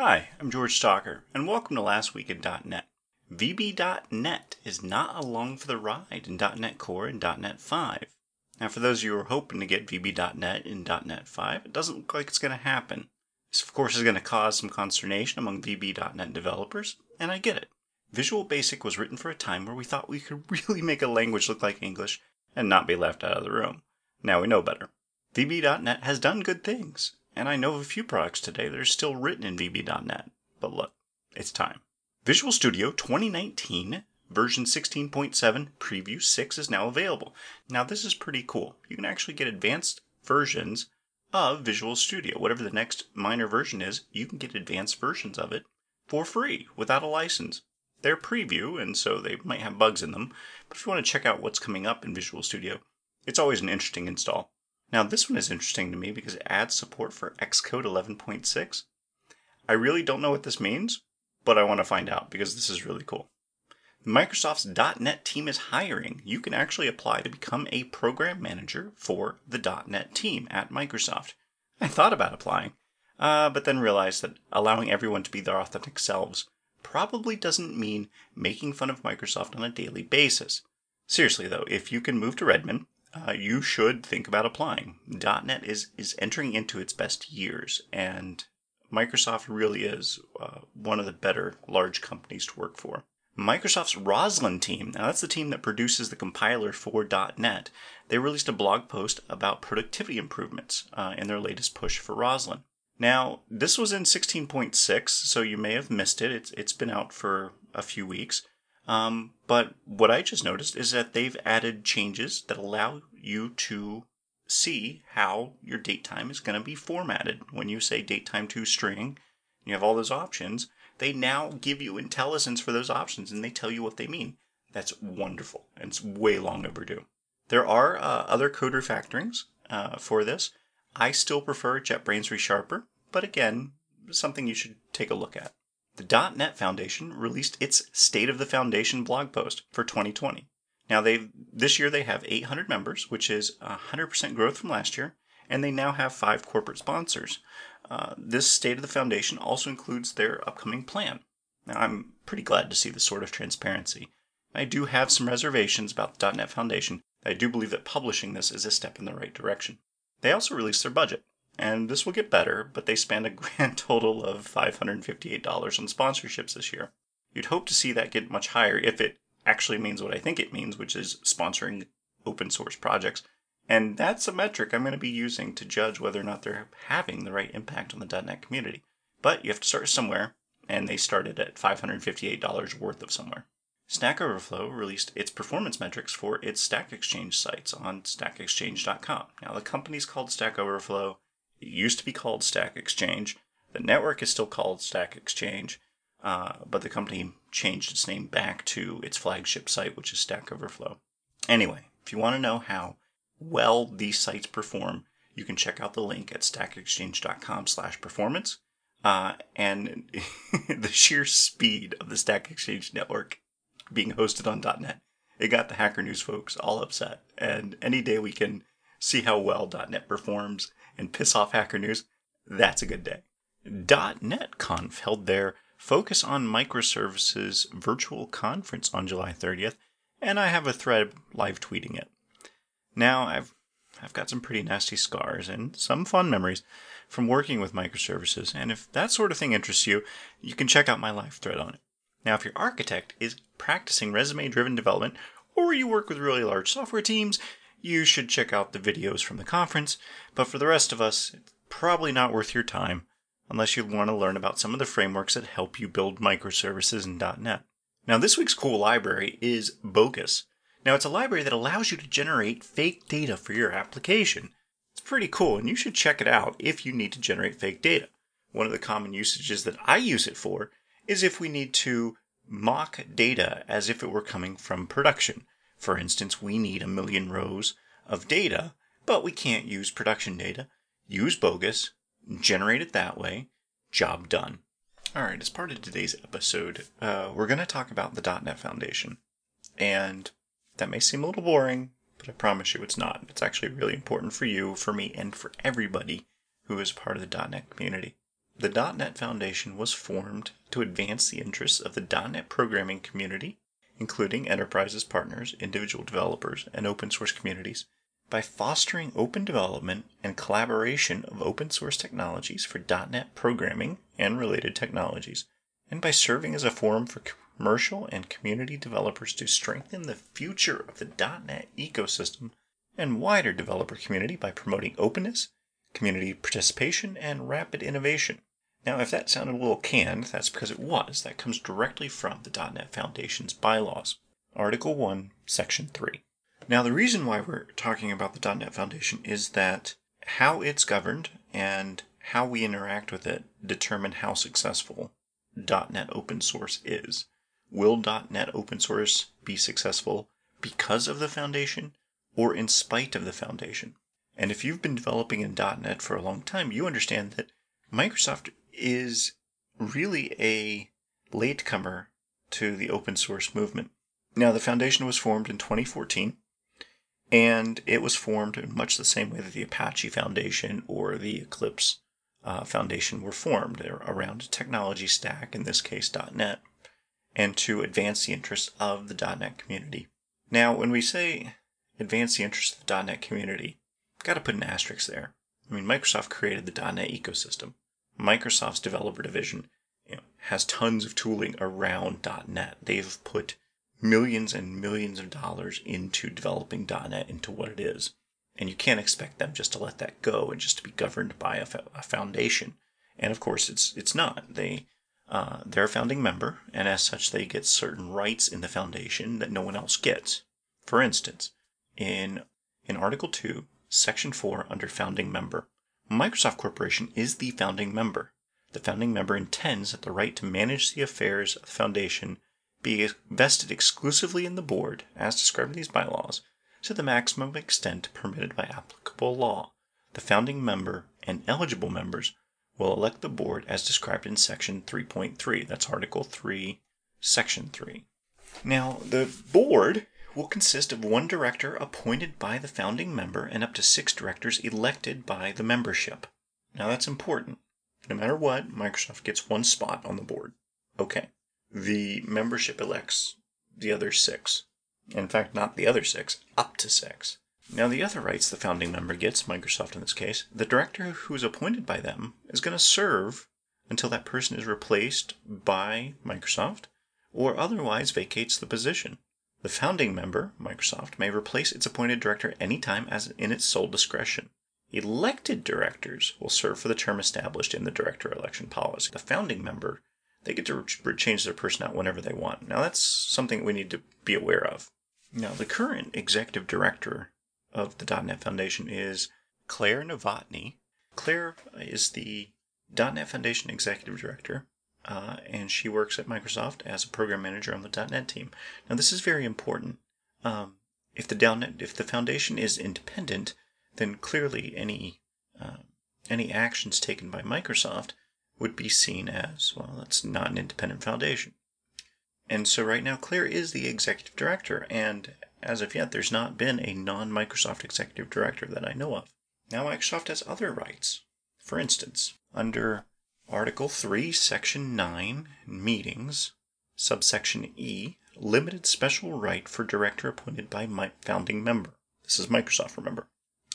Hi, I'm George Stocker, and welcome to Last Week in .NET. VB.NET is not along for the ride in .NET Core and .NET 5. Now, for those of you who are hoping to get VB.NET in .NET 5, it doesn't look like it's going to happen. This, of course, is going to cause some consternation among VB.NET developers, and I get it. Visual Basic was written for a time where we thought we could really make a language look like English and not be left out of the room. Now we know better. VB.NET has done good things. And I know of a few products today that are still written in VB.NET, but look, it's time. Visual Studio 2019 version 16.7 preview 6 is now available. Now this is pretty cool. You can actually get advanced versions of Visual Studio. Whatever the next minor version is, you can get advanced versions of it for free without a license. They're preview, and so they might have bugs in them, but if you want to check out what's coming up in Visual Studio, it's always an interesting install. Now this one is interesting to me because it adds support for Xcode 11.6. I really don't know what this means, but I want to find out because this is really cool. Microsoft's .NET team is hiring. You can actually apply to become a program manager for the .NET team at Microsoft. I thought about applying, but then realized that allowing everyone to be their authentic selves probably doesn't mean making fun of Microsoft on a daily basis. Seriously though, if you can move to Redmond, you should think about applying. .NET is entering into its best years, and Microsoft really is one of the better large companies to work for. Microsoft's Roslyn team, now that's the team that produces the compiler for .NET, they released a blog post about productivity improvements in their latest push for Roslyn. Now, this was in 16.6, so you may have missed it. It's been out for a few weeks. But what I just noticed is that they've added changes that allow you to see how your datetime is going to be formatted. When you say datetime to string, you have all those options. They now give you IntelliSense for those options, and they tell you what they mean. That's wonderful, and it's way long overdue. There are other code refactorings for this. I still prefer JetBrains ReSharper, but again, something you should take a look at. The .NET Foundation released its State of the Foundation blog post for 2020. Now, this year they have 800 members, which is 100% growth from last year, and they now have 5 corporate sponsors. This State of the Foundation also includes their upcoming plan. Now, I'm pretty glad to see this sort of transparency. I do have some reservations about the .NET Foundation. I do believe that publishing this is a step in the right direction. They also released their budget. And this will get better, but they spent a grand total of $558 on sponsorships this year. You'd hope to see that get much higher if it actually means what I think it means, which is sponsoring open source projects. And that's a metric I'm going to be using to judge whether or not they're having the right impact on the .NET community. But you have to start somewhere, and they started at $558 worth of somewhere. Stack Overflow released its performance metrics for its Stack Exchange sites on stackexchange.com. Now, the company's called Stack Overflow. It used to be called Stack Exchange. The network is still called Stack Exchange, but the company changed its name back to its flagship site, which is Stack Overflow. Anyway, if you want to know how well these sites perform, you can check out the link at stackexchange.com/performance. And the sheer speed of the Stack Exchange network being hosted on .NET, it got the Hacker News folks all upset. And any day we can see how well .NET performs and piss off Hacker News, that's a good day. .NET Conf held their Focus on Microservices virtual conference on July 30th, and I have a thread live tweeting it. Now, I've got some pretty nasty scars and some fun memories from working with microservices, and if that sort of thing interests you, you can check out my live thread on it. Now, if your architect is practicing resume-driven development, or you work with really large software teams, you should check out the videos from the conference, but for the rest of us, it's probably not worth your time unless you want to learn about some of the frameworks that help you build microservices in .NET. Now, this week's cool library is Bogus. Now, it's a library that allows you to generate fake data for your application. It's pretty cool, and you should check it out if you need to generate fake data. One of the common usages that I use it for is if we need to mock data as if it were coming from production. For instance, we need 1 million rows of data, but we can't use production data. Use Bogus, generate it that way, job done. All right, as part of today's episode, we're going to talk about the .NET Foundation. And that may seem a little boring, but I promise you it's not. It's actually really important for you, for me, and for everybody who is part of the .NET community. the .NET Foundation was formed to advance the interests of the .NET programming community, including enterprises, partners, individual developers, and open source communities, by fostering open development and collaboration of open source technologies for .NET programming and related technologies, and by serving as a forum for commercial and community developers to strengthen the future of the .NET ecosystem and wider developer community by promoting openness, community participation, and rapid innovation. Now, if that sounded a little canned, that's because it was. That comes directly from the .NET Foundation's bylaws, Article 1, Section 3. Now, the reason why we're talking about the .NET Foundation is that how it's governed and how we interact with it determine how successful .NET open source is. Will .NET open source be successful because of the Foundation or in spite of the Foundation? And if you've been developing in .NET for a long time, you understand that Microsoft is really a latecomer to the open source movement. Now, the Foundation was formed in 2014, and it was formed in much the same way that the Apache Foundation or the Eclipse Foundation were formed. They're around a technology stack, in this case .NET, and to advance the interests of the .NET community. Now, when we say advance the interests of the .NET community, got to put an asterisk there. I mean, Microsoft created the .NET ecosystem. Microsoft's developer division has tons of tooling around .NET. They've put millions and millions of dollars into developing .NET into what it is. And you can't expect them just to let that go and just to be governed by a foundation. And of course, it's not. They're a founding member, and as such, they get certain rights in the foundation that no one else gets. For instance, in Article 2, Section 4, under Founding Member, Microsoft Corporation is the founding member. The founding member intends that the right to manage the affairs of the foundation be vested exclusively in the board, as described in these bylaws, to the maximum extent permitted by applicable law. The founding member and eligible members will elect the board as described in Section 3.3. That's Article 3, Section 3. Now, the board will consist of one director appointed by the founding member and up to 6 directors elected by the membership. Now that's important. No matter what, Microsoft gets one spot on the board. Okay. The membership elects the other 6. In fact, not the other 6, up to 6. Now the other rights the founding member gets, Microsoft in this case, the director who is appointed by them is going to serve until that person is replaced by Microsoft or otherwise vacates the position. The founding member, Microsoft, may replace its appointed director any time as in its sole discretion. Elected directors will serve for the term established in the director election policy. The founding member, they get to change their person out whenever they want. Now that's something we need to be aware of. Now the current executive director of the .NET Foundation is Claire Novotny. Claire is the .NET Foundation executive director. And she works at Microsoft as a program manager on the .NET team. Now, this is very important. If the foundation is independent, then clearly any actions taken by Microsoft would be seen as, well, that's not an independent foundation. And so right now, Claire is the executive director, and as of yet, there's not been a non-Microsoft executive director that I know of. Now, Microsoft has other rights. For instance, under Article 3, Section 9, Meetings, Subsection E, Limited Special Right for Director Appointed by Founding Member. This is Microsoft, remember.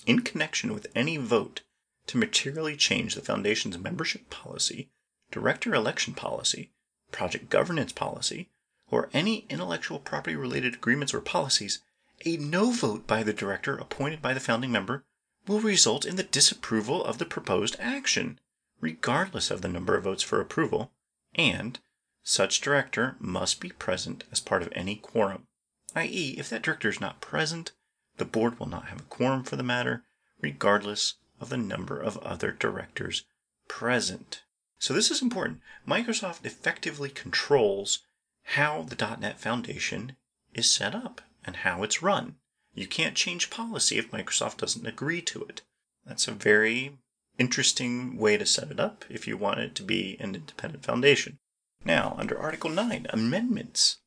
In connection with any vote to materially change the Foundation's membership policy, director election policy, project governance policy, or any intellectual property-related agreements or policies, a no vote by the director appointed by the founding member will result in the disapproval of the proposed action, regardless of the number of votes for approval, and such director must be present as part of any quorum, i.e., if that director is not present, the board will not have a quorum for the matter, regardless of the number of other directors present. So this is important. Microsoft effectively controls how the .NET Foundation is set up and how it's run. You can't change policy if Microsoft doesn't agree to it. That's a very interesting way to set it up if you want it to be an independent foundation. Now, under Article 9, Amendments.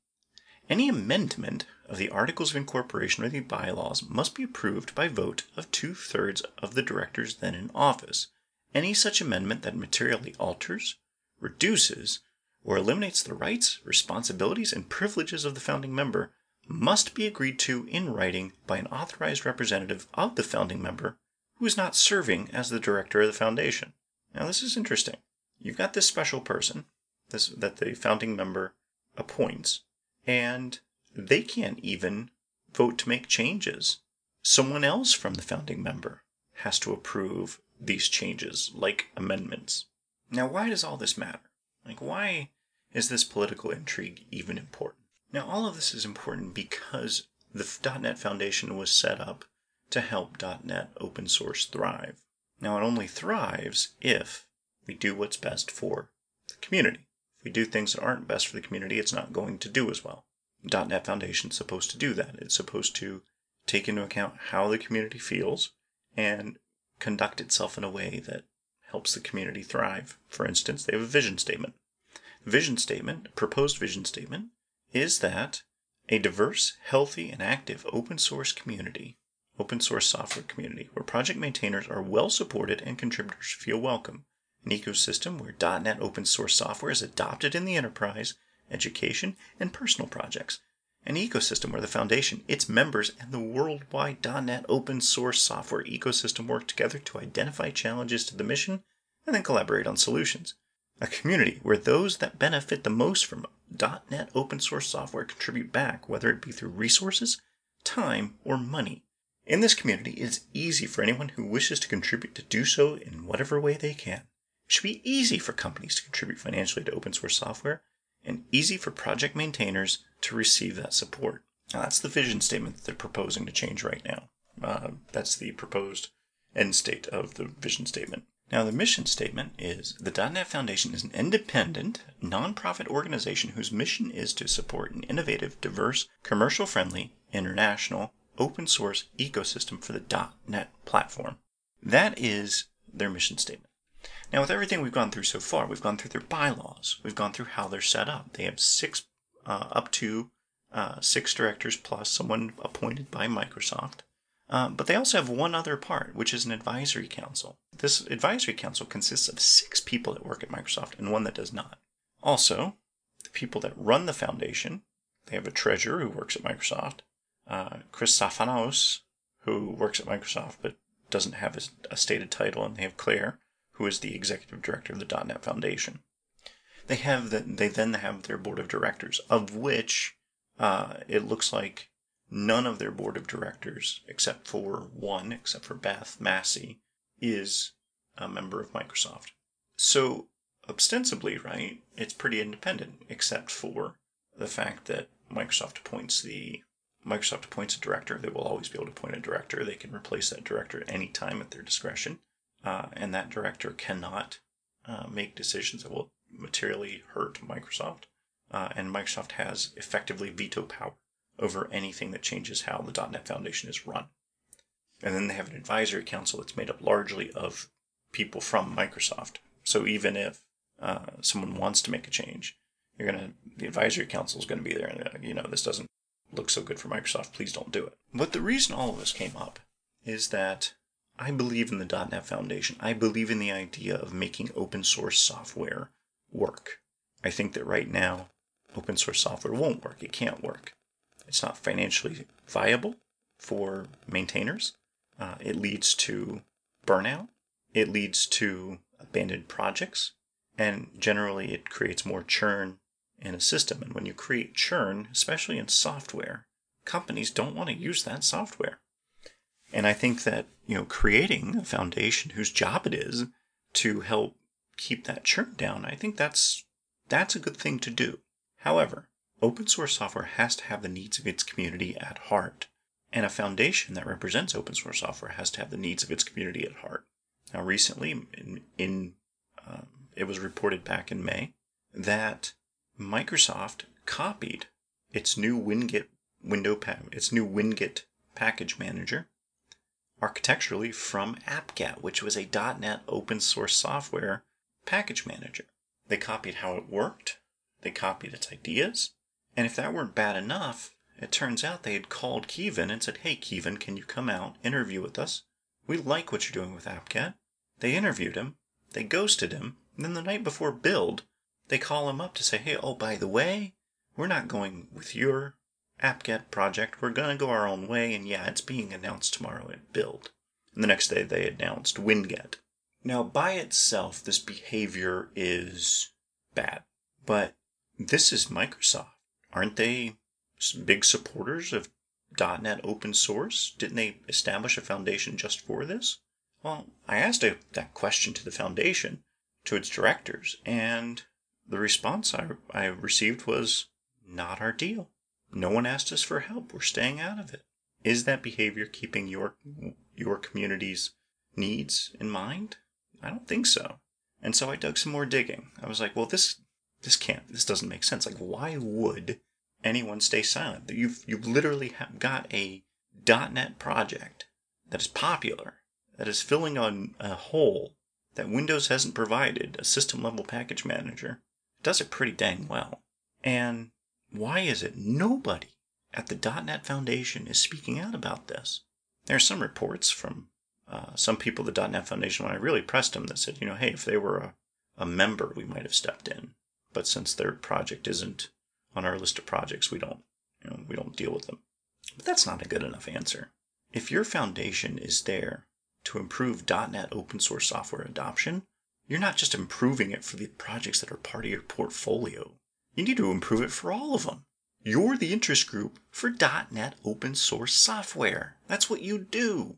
Any amendment of the Articles of Incorporation or the bylaws must be approved by vote of 2/3 of the directors then in office, any such amendment that materially alters, reduces, or eliminates the rights, responsibilities, and privileges of the founding member must be agreed to in writing by an authorized representative of the founding member who is not serving as the director of the foundation. Now, this is interesting. You've got this special person that the founding member appoints, and they can't even vote to make changes. Someone else from the founding member has to approve these changes, like amendments. Now, why does all this matter? Like, why is this political intrigue even important? Now, all of this is important because the .NET Foundation was set up to help .NET open source thrive. Now, it only thrives if we do what's best for the community. If we do things that aren't best for the community, it's not going to do as well. .NET Foundation is supposed to do that. It's supposed to take into account how the community feels and conduct itself in a way that helps the community thrive. For instance, they have a vision statement. The vision statement, proposed vision statement, is that a diverse, healthy, and active open source community, open source software community, where project maintainers are well supported and contributors feel welcome, an ecosystem where .NET open source software is adopted in the enterprise, education, and personal projects, an ecosystem where the foundation, its members, and the worldwide .NET open source software ecosystem work together to identify challenges to the mission and then collaborate on solutions. A community where those that benefit the most from .NET open source software contribute back, whether it be through resources, time, or money. In this community, it's easy for anyone who wishes to contribute to do so in whatever way they can. It should be easy for companies to contribute financially to open source software, and easy for project maintainers to receive that support. Now, that's the vision statement that they're proposing to change right now. That's the proposed end state of the vision statement. Now, the mission statement is the .NET Foundation is an independent, nonprofit organization whose mission is to support an innovative, diverse, commercial-friendly, international, open-source ecosystem for the .NET platform. That is their mission statement. Now, with everything we've gone through so far, we've gone through their bylaws, we've gone through how they're set up. They have up to six directors plus someone appointed by Microsoft. But they also have one other part, which is an advisory council. This advisory council consists of 6 people that work at Microsoft and 1 that does not. Also, the people that run the foundation, they have a treasurer who works at Microsoft, Chris Safanos, who works at Microsoft but doesn't have a stated title, and they have Claire, who is the executive director of the .NET Foundation. They then have their board of directors, of which it looks like none of their board of directors, except for Beth Massey, is a member of Microsoft. So, ostensibly, right, it's pretty independent, except for the fact that Microsoft appoints a director. They will always be able to appoint a director. They can replace that director at any time at their discretion. And that director cannot make decisions that will materially hurt Microsoft. And Microsoft has effectively veto power over anything that changes how the .NET Foundation is run. And then they have an advisory council that's made up largely of people from Microsoft. So even if someone wants to make a change, the advisory council is going to be there, and this doesn't look so good for Microsoft, please don't do it. But the reason all of this came up is that I believe in the .NET Foundation. I believe in the idea of making open source software work. I think that right now, open source software won't work. It can't work. It's not financially viable for maintainers. It leads to burnout. It leads to abandoned projects. And generally, it creates more churn in a system. And when you create churn, especially in software, companies don't want to use that software. And I think that, creating a foundation whose job it is to help keep that churn down, I think that's a good thing to do. However, open source software has to have the needs of its community at heart. And a foundation that represents open source software has to have the needs of its community at heart. Now, recently, it was reported back in May that Microsoft copied its new Winget package manager architecturally from AppGet, which was a .NET open source software package manager. They copied how it worked. They copied its ideas. And if that weren't bad enough, it turns out they had called Keevan and said, "Hey, Keevan, can you come out, interview with us? We like what you're doing with AppGet." They interviewed him, They ghosted him. Then the night before Build, they call him up to say, hey, oh, by the way, we're not going with your AppGet project. We're going to go our own way. And yeah, it's being announced tomorrow at Build. And the next day they announced Winget. Now, by itself, this behavior is bad. But this is Microsoft. Aren't they big supporters of .NET open source? Didn't they establish a foundation just for this? Well, I asked that question to the foundation, to its directors, and the response I received was, not our deal. No one asked us for help. We're staying out of it. Is that behavior keeping your community's needs in mind? I don't think so. And so I dug some more digging. I was like, well, this doesn't make sense. Like, why would anyone stay silent? You've literally got a .NET project that is popular, that is filling a hole that Windows hasn't provided, a system-level package manager. It does it pretty dang well. And why is it nobody at the .NET Foundation is speaking out about this? There are some reports from some people at the .NET Foundation, when I really pressed them, that said, you know, hey, if they were a member, we might have stepped in. But since their project isn't on our list of projects, we don't deal with them. But that's not a good enough answer. If your foundation is there to improve .NET open source software adoption, you're not just improving it for the projects that are part of your portfolio. You need to improve it for all of them. You're the interest group for .NET open source software. That's what you do.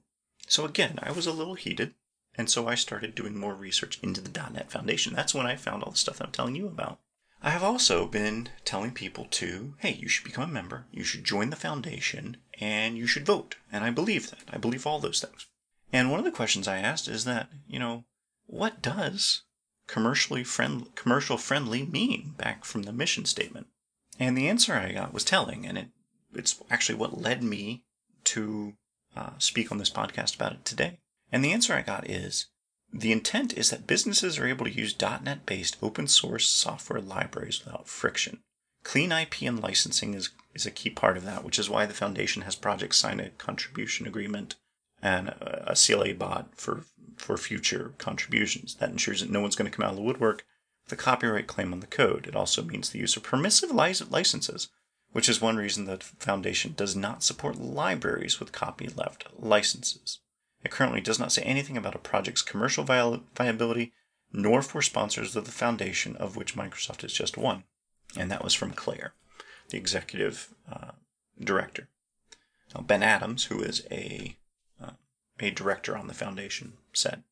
So again, I was a little heated, and so I started doing more research into the .NET Foundation. That's when I found all the stuff that I'm telling you about. I have also been telling people to, hey, you should become a member, you should join the foundation, and you should vote. And I believe that. I believe all those things. And one of the questions I asked is that, you know, what does commercial friendly mean back from the mission statement? And the answer I got was telling, and it's actually what led me to speak on this podcast about it today. And the answer I got is, the intent is that businesses are able to use .NET-based open source software libraries without friction. Clean IP and licensing is a key part of that, which is why the foundation has projects sign a contribution agreement and a CLA bot for future contributions. That ensures that no one's going to come out of the woodwork with a copyright claim on the code. It also means the use of permissive licenses, which is one reason the foundation does not support libraries with copyleft licenses. It currently does not say anything about a project's commercial viability, nor for sponsors of the foundation, of which Microsoft is just one. And that was from Claire, the executive director. Now, Ben Adams, who is a director on the foundation, said,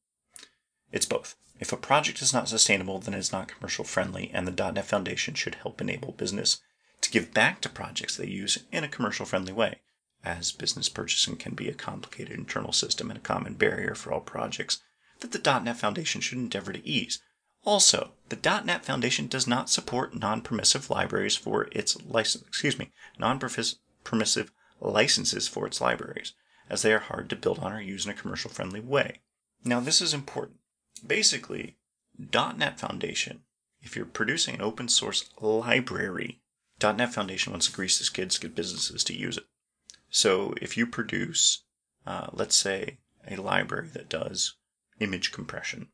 it's both. If a project is not sustainable, then it is not commercial friendly, and the .NET Foundation should help enable business to give back to projects they use in a commercial-friendly way, as business purchasing can be a complicated internal system and a common barrier for all projects that the .NET Foundation should endeavor to ease. Also, the .NET Foundation does not support non-permissive libraries for its non-permissive licenses for its libraries, as they are hard to build on or use in a commercial-friendly way. Now, this is important. Basically, .NET Foundation, if you're producing an open-source library, .NET Foundation wants to grease the skids to get businesses to use it. So if you produce, let's say, a library that does image compression,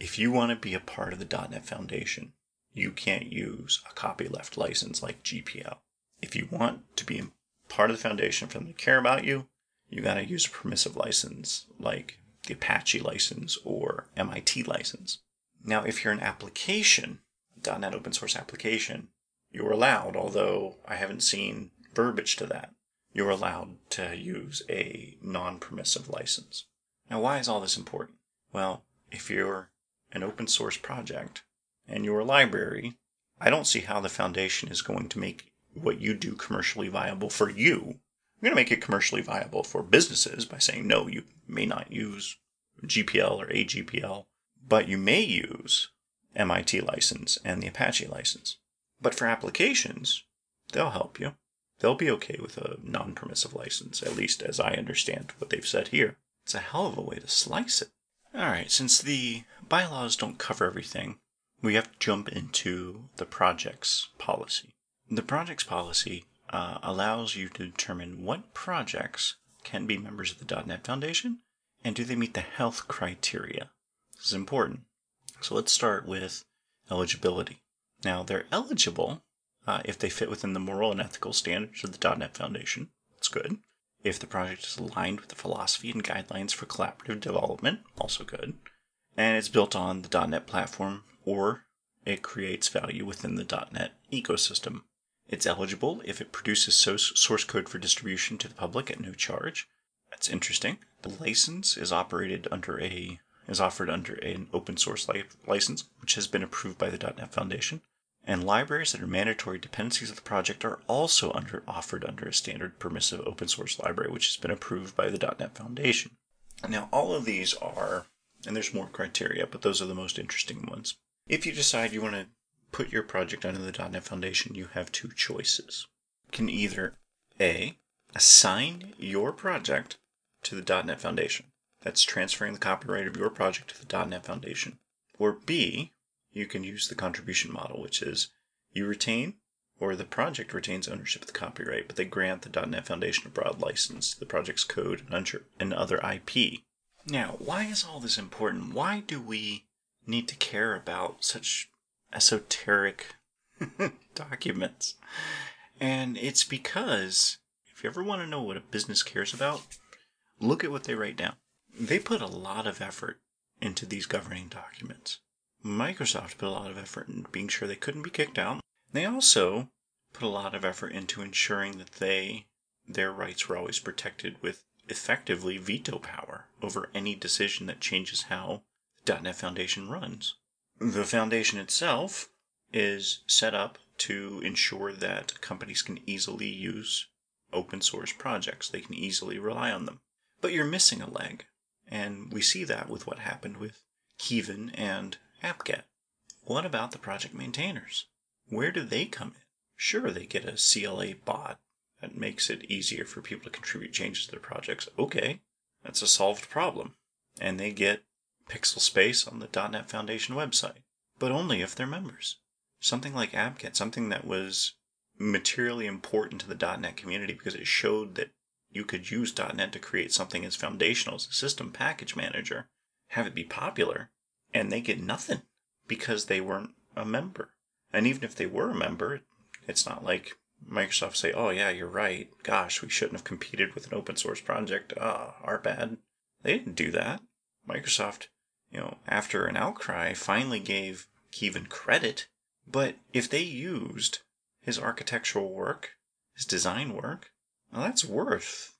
if you want to be a part of the .NET Foundation, you can't use a copyleft license like GPL. If you want to be part of the foundation for them to care about you, you got to use a permissive license like the Apache license or MIT license. Now, if you're an application, .NET open source application, you're allowed, although I haven't seen verbiage to that, you're allowed to use a non-permissive license. Now, why is all this important? Well, if you're an open source project and you're a library, I don't see how the foundation is going to make what you do commercially viable for you. We're going to make it commercially viable for businesses by saying, no, you may not use GPL or AGPL, but you may use MIT license and the Apache license. But for applications, they'll help you. They'll be okay with a non-permissive license, at least as I understand what they've said here. It's a hell of a way to slice it. All right, since the bylaws don't cover everything, we have to jump into the projects policy. The projects policy allows you to determine what projects can be members of the .NET Foundation, and do they meet the health criteria. is important. So let's start with eligibility. Now, they're eligible if they fit within the moral and ethical standards of the .NET Foundation. That's good. If the project is aligned with the philosophy and guidelines for collaborative development, also good. And it's built on the .NET platform, or it creates value within the .NET ecosystem. It's eligible if it produces source code for distribution to the public at no charge. That's interesting. The license is offered under an open source license, which has been approved by the .NET Foundation. And libraries that are mandatory dependencies of the project are also offered under a standard permissive open source library, which has been approved by the .NET Foundation. Now, all of these are, and there's more criteria, but those are the most interesting ones. If you decide you want to put your project under the .NET Foundation, you have two choices. You can either A, assign your project to the .NET Foundation. That's transferring the copyright of your project to the .NET Foundation. Or B, you can use the contribution model, which is you retain, or the project retains ownership of the copyright, but they grant the .NET Foundation a broad license to the project's code and other IP. Now, why is all this important? Why do we need to care about such esoteric documents? And it's because if you ever want to know what a business cares about, look at what they write down. They put a lot of effort into these governing documents. Microsoft put a lot of effort into being sure they couldn't be kicked out. They also put a lot of effort into ensuring that their rights were always protected with effectively veto power over any decision that changes how the .NET Foundation runs. The foundation itself is set up to ensure that companies can easily use open source projects. They can easily rely on them. But you're missing a leg, and we see that with what happened with Keevan and AppGet. What about the project maintainers? Where do they come in? Sure, they get a CLA bot that makes it easier for people to contribute changes to their projects. Okay, that's a solved problem. And they get pixel space on the .NET Foundation website, but only if they're members. Something like AppGet, something that was materially important to the .NET community because it showed that you could use .NET to create something as foundational as a system package manager, have it be popular, and they get nothing because they weren't a member. And even if they were a member, it's not like Microsoft say, oh yeah, you're right. Gosh, we shouldn't have competed with an open source project. Our bad. They didn't do that. Microsoft, after an outcry, finally gave Keevan credit. But if they used his architectural work, his design work, well, that's worth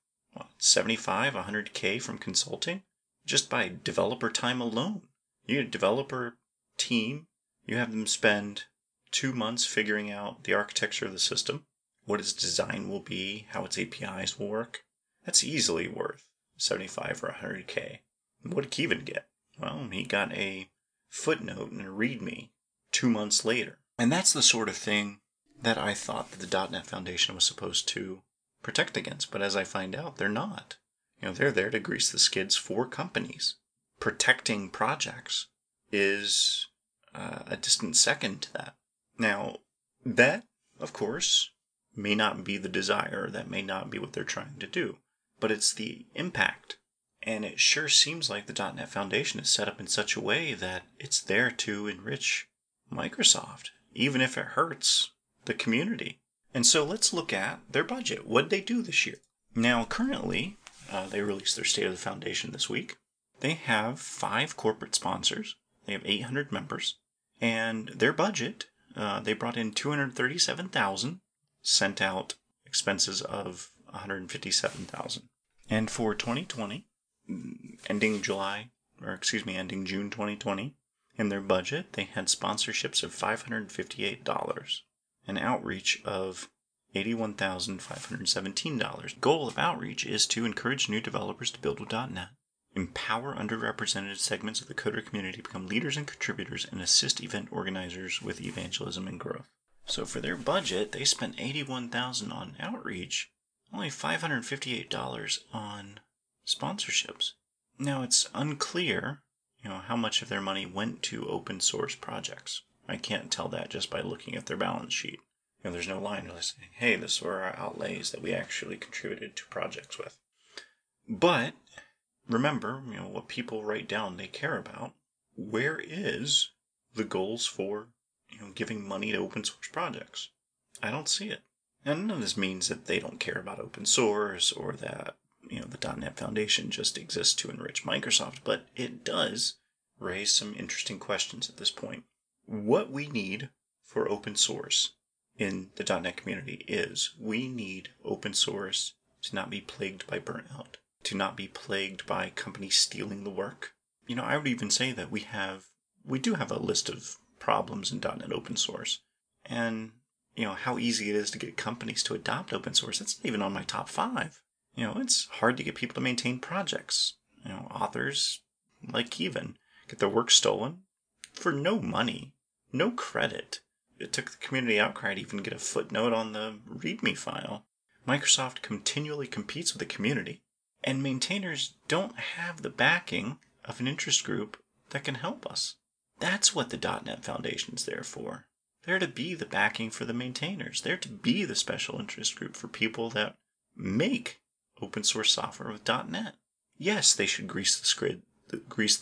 $75,000-$100,000 from consulting just by developer time alone. You get a developer team, you have them spend 2 months figuring out the architecture of the system, what its design will be, how its APIs will work. That's easily worth $75,000 or $100,000. And what did Keevan get? Well, he got a footnote and a README 2 months later. And that's the sort of thing that I thought that the .NET Foundation was supposed to protect against. But as I find out, they're not. They're there to grease the skids for companies. Protecting projects is a distant second to that. Now, that, of course, may not be the desire, that may not be what they're trying to do, but it's the impact. And it sure seems like the .NET Foundation is set up in such a way that it's there to enrich Microsoft, even if it hurts the community. And so let's look at their budget. What did they do this year? Now, currently, they released their State of the Foundation this week. They have 5 corporate sponsors. They have 800 members. And their budget, they brought in $237,000, sent out expenses of $157,000. And for 2020, ending June 2020, in their budget, they had sponsorships of $558, an outreach of $81,517. Goal of outreach is to encourage new developers to build with .NET, empower underrepresented segments of the coder community to become leaders and contributors, and assist event organizers with evangelism and growth. So for their budget, they spent $81,000 on outreach, only $558 on sponsorships. Now, it's unclear, how much of their money went to open source projects. I can't tell that just by looking at their balance sheet. There's no line really saying, hey, these were our outlays that we actually contributed to projects with. But remember, what people write down they care about. where is the goals for, you know, giving money to open source projects? I don't see it. And none of this means that they don't care about open source or that, you know, the .NET Foundation just exists to enrich Microsoft, but it does raise some interesting questions at this point. What we need for open source in the .NET community is we need open source to not be plagued by burnout, to not be plagued by companies stealing the work. You know, I would even say that we do have a list of problems in .NET open source. And, you know, how easy it is to get companies to adopt open source, that's not even on my top 5. You know, it's hard to get people to maintain projects. You know, authors like Keevan get their work stolen for no money, no credit. It took the community outcry to even get a footnote on the README file. Microsoft continually competes with the community, and maintainers don't have the backing of an interest group that can help us. That's what the .NET Foundation is there for. They're to be the backing for the maintainers. They're to be the special interest group for people that make open source software with .NET. Yes, they should grease the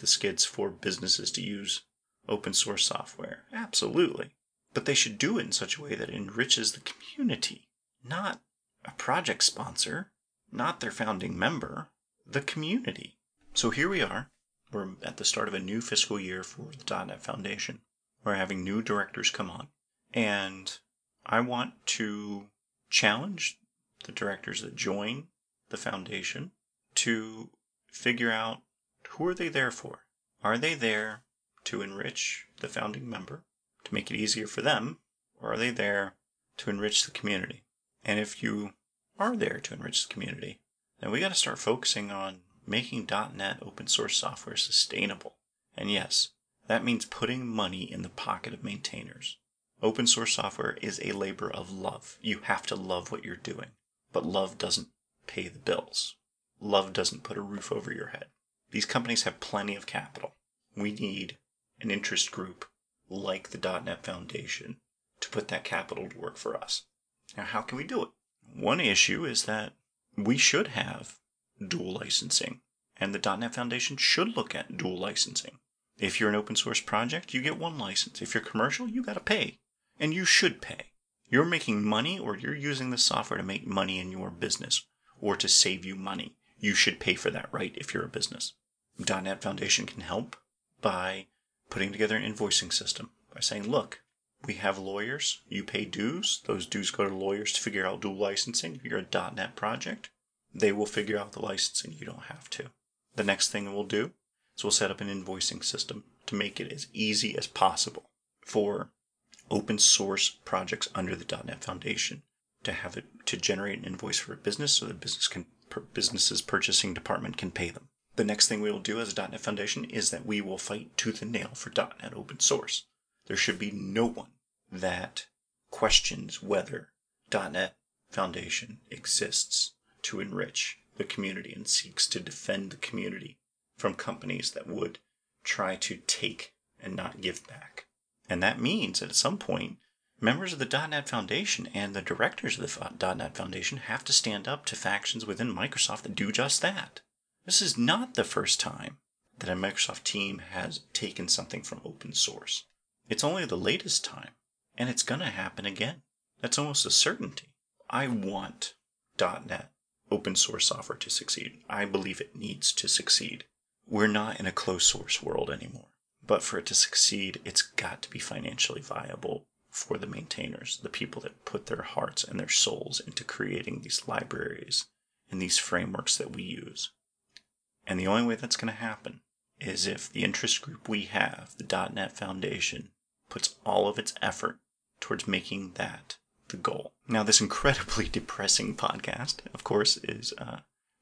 skids for businesses to use open source software. Absolutely. But they should do it in such a way that enriches the community, not a project sponsor, not their founding member, the community. So here we are. We're at the start of a new fiscal year for the .NET Foundation. We're having new directors come on. And I want to challenge the directors that join the foundation to figure out, who are they there for? Are they there to enrich the founding member, to make it easier for them, or are they there to enrich the community? And if you are there to enrich the community, then we got to start focusing on making .NET open source software sustainable. And yes, that means putting money in the pocket of maintainers. Open source software is a labor of love. You have to love what you're doing, but love doesn't pay the bills. Love doesn't put a roof over your head. These companies have plenty of capital. We need an interest group like the .NET Foundation to put that capital to work for us. Now, how can we do it? One issue is that we should have dual licensing, and the .NET Foundation should look at dual licensing. If you're an open source project, you get one license. If you're commercial, you got to pay, and you should pay. You're making money, or you're using the software to make money in your business or to save you money. You should pay for that right if you're a business. .NET Foundation can help by putting together an invoicing system, by saying, look, we have lawyers, you pay dues, those dues go to lawyers to figure out dual licensing. If you're a .NET project, they will figure out the licensing, you don't have to. The next thing we'll do is we'll set up an invoicing system to make it as easy as possible for open source projects under the .NET Foundation to have it, to generate an invoice for a business so the business's purchasing department can pay them. The next thing we will do as a .NET Foundation is that we will fight tooth and nail for .NET open source. There should be no one that questions whether .NET Foundation exists to enrich the community and seeks to defend the community from companies that would try to take and not give back. And that means that at some point, members of the .NET Foundation and the directors of the .NET Foundation have to stand up to factions within Microsoft that do just that. This is not the first time that a Microsoft team has taken something from open source. It's only the latest time, and it's going to happen again. That's almost a certainty. I want .NET open source software to succeed. I believe it needs to succeed. We're not in a closed source world anymore. But for it to succeed, it's got to be financially viable for the maintainers, the people that put their hearts and their souls into creating these libraries and these frameworks that we use. And the only way that's going to happen is if the interest group we have, the .NET Foundation, puts all of its effort towards making that the goal. Now, this incredibly depressing podcast, of course, is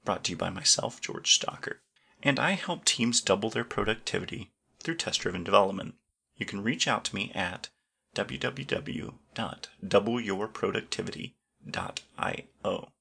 brought to you by myself, George Stocker, and I help teams double their productivity through test-driven development. You can reach out to me at www.doubleyourproductivity.io.